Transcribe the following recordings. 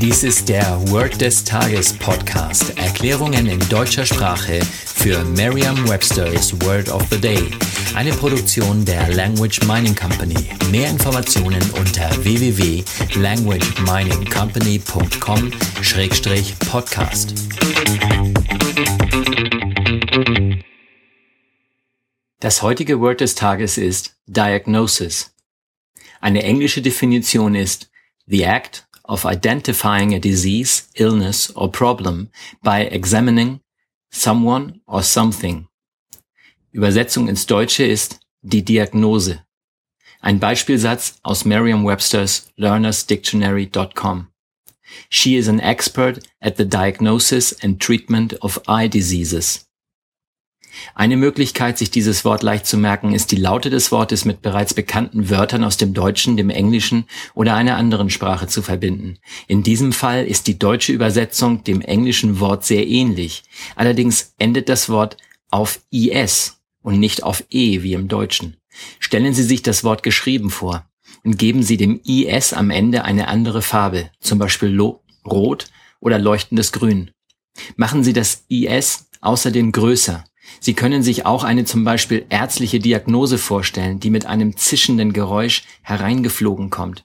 Dies ist der Word des Tages Podcast. Erklärungen in deutscher Sprache für Merriam-Webster's Word of the Day. Eine Produktion der Language Mining Company. Mehr Informationen unter www.languaminingcompany.com/podcast. Das heutige Word des Tages ist Diagnosis. Eine englische Definition ist the act of identifying a disease, illness or problem by examining someone or something. Übersetzung ins Deutsche ist die Diagnose. Ein Beispielsatz aus Merriam-Webster's learnersdictionary.com. She is an expert at the diagnosis and treatment of eye diseases. Eine Möglichkeit, sich dieses Wort leicht zu merken, ist die Laute des Wortes mit bereits bekannten Wörtern aus dem Deutschen, dem Englischen oder einer anderen Sprache zu verbinden. In diesem Fall ist die deutsche Übersetzung dem englischen Wort sehr ähnlich. Allerdings endet das Wort auf IS und nicht auf E wie im Deutschen. Stellen Sie sich das Wort geschrieben vor und geben Sie dem IS am Ende eine andere Farbe, zum Beispiel rot oder leuchtendes Grün. Machen Sie das IS außerdem größer. Sie können sich auch eine zum Beispiel ärztliche Diagnose vorstellen, die mit einem zischenden Geräusch hereingeflogen kommt.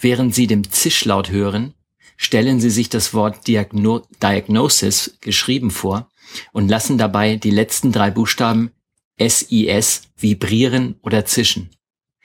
Während Sie den Zischlaut hören, stellen Sie sich das Wort Diagnosis geschrieben vor und lassen dabei die letzten drei Buchstaben SIS vibrieren oder zischen.